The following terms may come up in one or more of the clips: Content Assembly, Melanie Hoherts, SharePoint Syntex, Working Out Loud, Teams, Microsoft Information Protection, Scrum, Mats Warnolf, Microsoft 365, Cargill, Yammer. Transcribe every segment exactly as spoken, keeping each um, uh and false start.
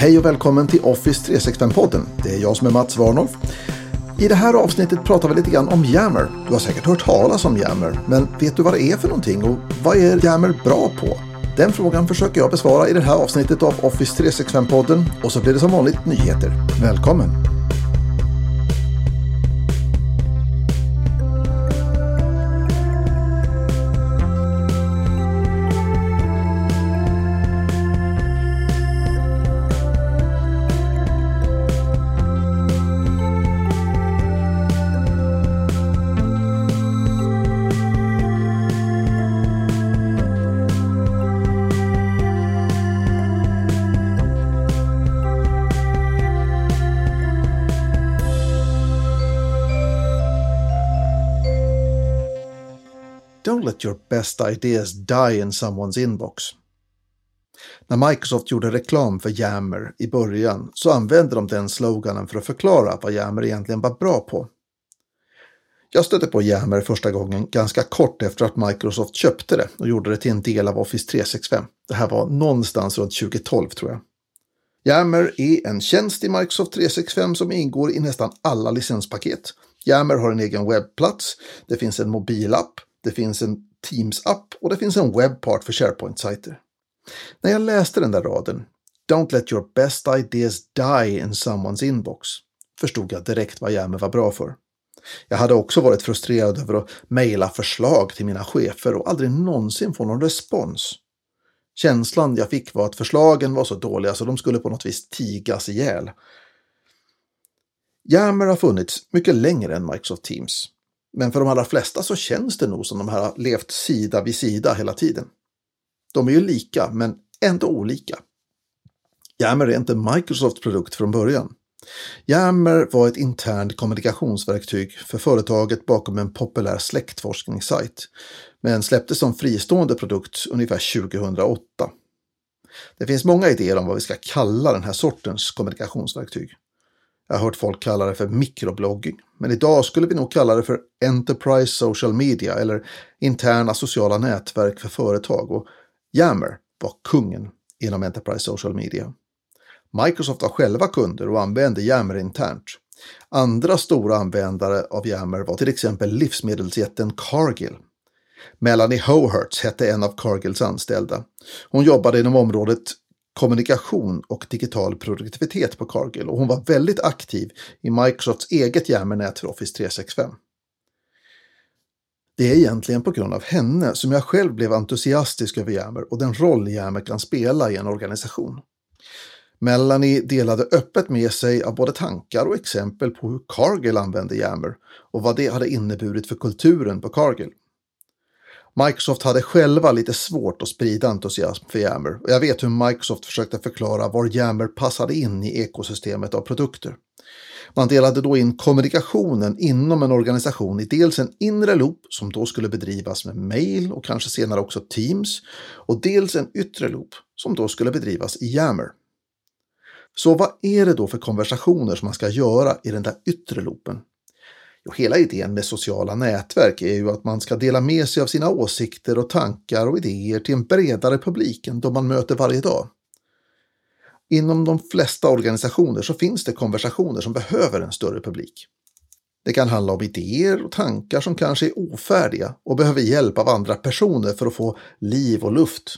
Hej och välkommen till Office tre sextiofem-podden. Det är jag som är Mats Warnolf. I det här avsnittet pratar vi lite grann om Yammer. Du har säkert hört talas om Yammer, men vet du vad det är för någonting och vad är Yammer bra på? Den frågan försöker jag besvara i det här avsnittet av Office tre sextiofem-podden och så blir det som vanligt nyheter. Välkommen! Don't let your best ideas die in someone's inbox. När Microsoft gjorde reklam för Yammer i början så använde de den sloganen för att förklara vad Yammer egentligen var bra på. Jag stötte på Yammer första gången ganska kort efter att Microsoft köpte det och gjorde det till en del av Office tre sextiofem. Det här var någonstans runt tjugotolv tror jag. Yammer är en tjänst i Microsoft tre sextiofem som ingår i nästan alla licenspaket. Yammer har en egen webbplats, det finns en mobilapp, det finns en Teams-app och det finns en webbpart för SharePoint-sajter. När jag läste den där raden, don't let your best ideas die in someone's inbox, förstod jag direkt vad Yammer var bra för. Jag hade också varit frustrerad över att mejla förslag till mina chefer och aldrig någonsin få någon respons. Känslan jag fick var att förslagen var så dåliga så de skulle på något vis tigas ihjäl. Yammer har funnits mycket längre än Microsoft Teams. Men för de allra flesta så känns det nog som de här har levt sida vid sida hela tiden. De är ju lika, men ändå olika. Yammer är inte Microsofts produkt från början. Yammer var ett internt kommunikationsverktyg för företaget bakom en populär släktforskningssajt, men släpptes som fristående produkt ungefär tjugohundraåtta. Det finns många idéer om vad vi ska kalla den här sortens kommunikationsverktyg. Jag har hört folk kalla det för mikroblogging, men idag skulle vi nog kalla det för Enterprise Social Media eller interna sociala nätverk för företag, och Yammer var kungen inom Enterprise Social Media. Microsoft har själva kunder och använde Yammer internt. Andra stora användare av Yammer var till exempel livsmedelsjätten Cargill. Melanie Hoherts hette en av Cargills anställda. Hon jobbade inom området kommunikation och digital produktivitet på Cargill och hon var väldigt aktiv i Microsofts eget Yammer-nät för Office tre sextiofem. Det är egentligen på grund av henne som jag själv blev entusiastisk över Yammer och den roll Yammer kan spela i en organisation. Melanie delade öppet med sig av både tankar och exempel på hur Cargill använde Yammer och vad det hade inneburit för kulturen på Cargill. Microsoft hade själva lite svårt att sprida entusiasm för Yammer och jag vet hur Microsoft försökte förklara var Yammer passade in i ekosystemet av produkter. Man delade då in kommunikationen inom en organisation i dels en inre loop som då skulle bedrivas med mail och kanske senare också Teams och dels en yttre loop som då skulle bedrivas i Yammer. Så vad är det då för konversationer som man ska göra i den där yttre loopen? Och hela idén med sociala nätverk är ju att man ska dela med sig av sina åsikter och tankar och idéer till en bredare publik än de man möter varje dag. Inom de flesta organisationer så finns det konversationer som behöver en större publik. Det kan handla om idéer och tankar som kanske är ofärdiga och behöver hjälp av andra personer för att få liv och luft.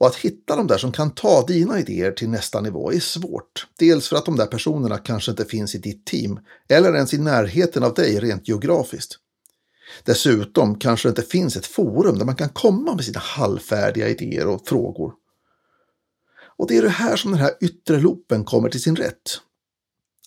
Och att hitta de där som kan ta dina idéer till nästa nivå är svårt. Dels för att de där personerna kanske inte finns i ditt team eller ens i närheten av dig rent geografiskt. Dessutom kanske det inte finns ett forum där man kan komma med sina halvfärdiga idéer och frågor. Och det är det här som den här yttre loopen kommer till sin rätt.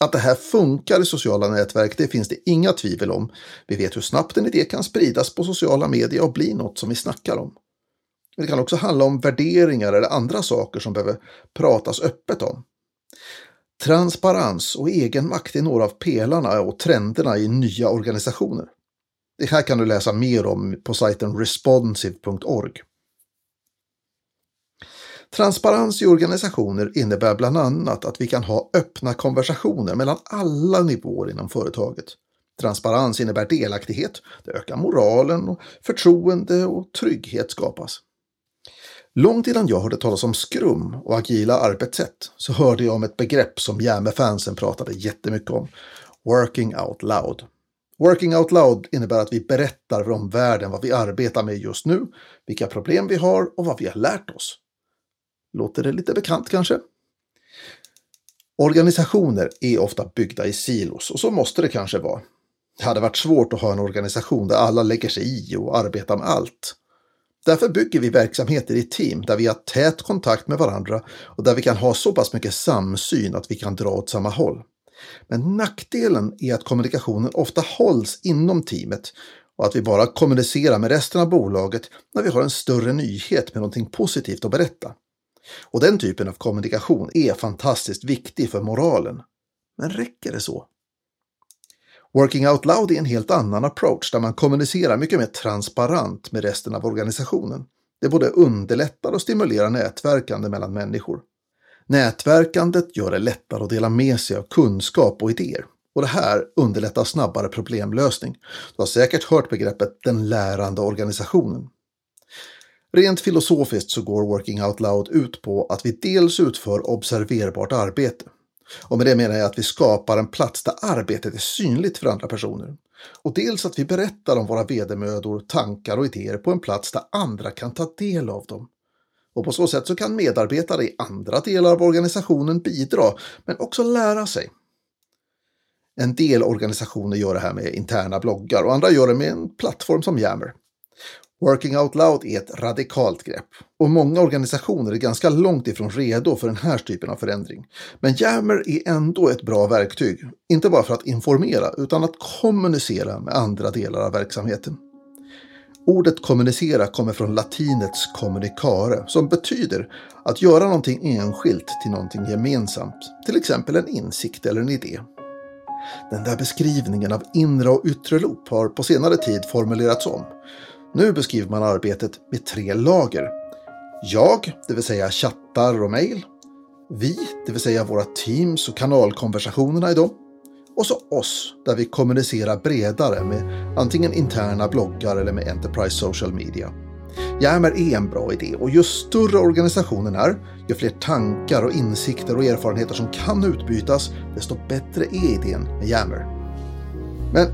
Att det här funkar i sociala nätverk, det finns det inga tvivel om. Vi vet hur snabbt en idé kan spridas på sociala medier och bli något som vi snackar om. Men det kan också handla om värderingar eller andra saker som behöver pratas öppet om. Transparens och egenmakt är några av pelarna och trenderna i nya organisationer. Det här kan du läsa mer om på sajten responsive punkt org. Transparens i organisationer innebär bland annat att vi kan ha öppna konversationer mellan alla nivåer inom företaget. Transparens innebär delaktighet, det ökar moralen och förtroende och trygghet skapas. Långt innan jag hörde talas om Scrum och agila arbetssätt så hörde jag om ett begrepp som Yammer-fansen pratade jättemycket om. Working Out Loud. Working Out Loud innebär att vi berättar för omvärlden vad vi arbetar med just nu, vilka problem vi har och vad vi har lärt oss. Låter det lite bekant kanske? Organisationer är ofta byggda i silos och så måste det kanske vara. Det hade varit svårt att ha en organisation där alla lägger sig i och arbetar med allt. Därför bygger vi verksamheter i team där vi har tät kontakt med varandra och där vi kan ha så pass mycket samsyn att vi kan dra åt samma håll. Men nackdelen är att kommunikationen ofta hålls inom teamet och att vi bara kommunicerar med resten av bolaget när vi har en större nyhet med någonting positivt att berätta. Och den typen av kommunikation är fantastiskt viktig för moralen. Men räcker det så? Working Out Loud är en helt annan approach där man kommunicerar mycket mer transparent med resten av organisationen. Det både underlättar och stimulerar nätverkande mellan människor. Nätverkandet gör det lättare att dela med sig av kunskap och idéer. Och det här underlättar snabbare problemlösning. Du har säkert hört begreppet den lärande organisationen. Rent filosofiskt så går Working Out Loud ut på att vi dels utför observerbart arbete. Och med det menar jag att vi skapar en plats där arbetet är synligt för andra personer. Och dels att vi berättar om våra vedermödor, tankar och idéer på en plats där andra kan ta del av dem. Och på så sätt så kan medarbetare i andra delar av organisationen bidra, men också lära sig. En del organisationer gör det här med interna bloggar och andra gör det med en plattform som Yammer. Working Out Loud är ett radikalt grepp och många organisationer är ganska långt ifrån redo för den här typen av förändring. Men Yammer är ändå ett bra verktyg, inte bara för att informera utan att kommunicera med andra delar av verksamheten. Ordet kommunicera kommer från latinets communicare som betyder att göra någonting enskilt till någonting gemensamt, till exempel en insikt eller en idé. Den där beskrivningen av inre och yttre loop har på senare tid formulerats om. Nu beskriver man arbetet med tre lager. Jag, det vill säga chattar och mejl. Vi, det vill säga våra teams och kanalkonversationerna idag. Och så oss, där vi kommunicerar bredare med antingen interna bloggar eller med Enterprise Social Media. Yammer är en bra idé och ju större organisationen är, ju fler tankar och insikter och erfarenheter som kan utbytas, desto bättre är idén med Yammer. Men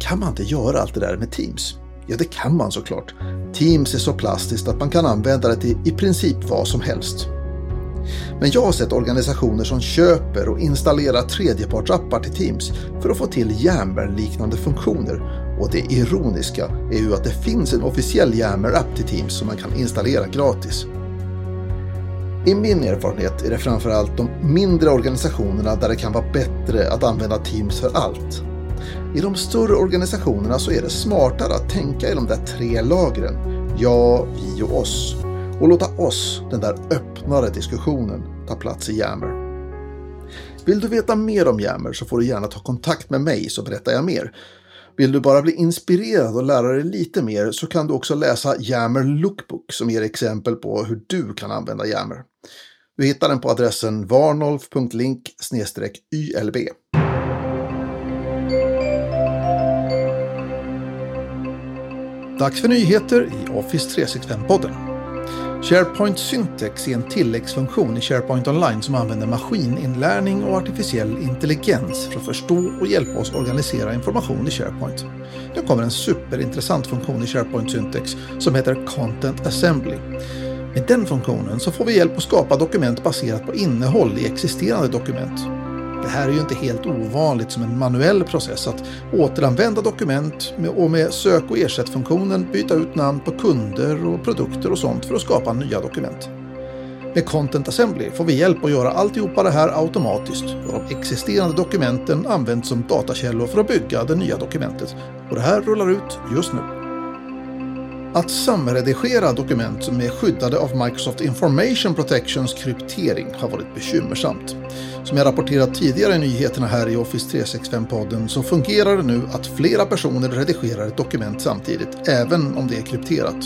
kan man inte göra allt det där med Teams? Ja, det kan man såklart. Teams är så plastiskt att man kan använda det till i princip vad som helst. Men jag har sett organisationer som köper och installerar tredjepartsappar till Teams för att få till Yammer-liknande funktioner. Och det ironiska är ju att det finns en officiell Yammer-app till Teams som man kan installera gratis. I min erfarenhet är det framförallt de mindre organisationerna där det kan vara bättre att använda Teams för allt. I de större organisationerna så är det smartare att tänka i de där tre lagren, jag, vi och oss, och låta oss, den där öppnare diskussionen, ta plats i Yammer. Vill du veta mer om Yammer så får du gärna ta kontakt med mig så berättar jag mer. Vill du bara bli inspirerad och lära dig lite mer så kan du också läsa Yammer Lookbook som ger exempel på hur du kan använda Yammer. Du hittar den på adressen warnolf punkt link slash ylb. Dags för nyheter i Office tre sextiofem-podden. SharePoint Syntex är en tilläggsfunktion i SharePoint Online som använder maskininlärning och artificiell intelligens för att förstå och hjälpa oss organisera information i SharePoint. Nu kommer en superintressant funktion i SharePoint Syntex som heter Content Assembly. Med den funktionen så får vi hjälp att skapa dokument baserat på innehåll i existerande dokument. Det här är ju inte helt ovanligt som en manuell process att återanvända dokument och med sök- och ersättfunktionen byta ut namn på kunder och produkter och sånt för att skapa nya dokument. Med Content Assembly får vi hjälp att göra alltihopa det här automatiskt och de existerande dokumenten används som datakällor för att bygga det nya dokumentet. Och det här rullar ut just nu. Att samredigera dokument som är skyddade av Microsoft Information Protections kryptering har varit bekymmersamt. Som jag rapporterat tidigare i nyheterna här i Office tre sextiofem-podden så fungerar det nu att flera personer redigerar ett dokument samtidigt, även om det är krypterat.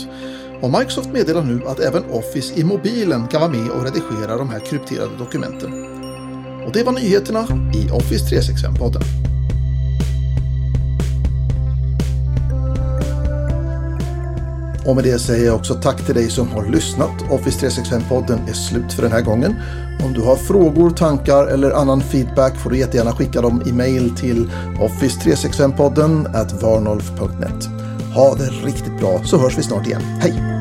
Och Microsoft meddelar nu att även Office i mobilen kan vara med och redigera de här krypterade dokumenten. Och det var nyheterna i Office tre sextiofem-podden. Och med det säger jag också tack till dig som har lyssnat. Office tre sextiofem-podden är slut för den här gången. Om du har frågor, tankar eller annan feedback får du jättegärna skicka dem i mejl till office tre sextiofem podden at varnolf punkt net. Ha det riktigt bra så hörs vi snart igen. Hej!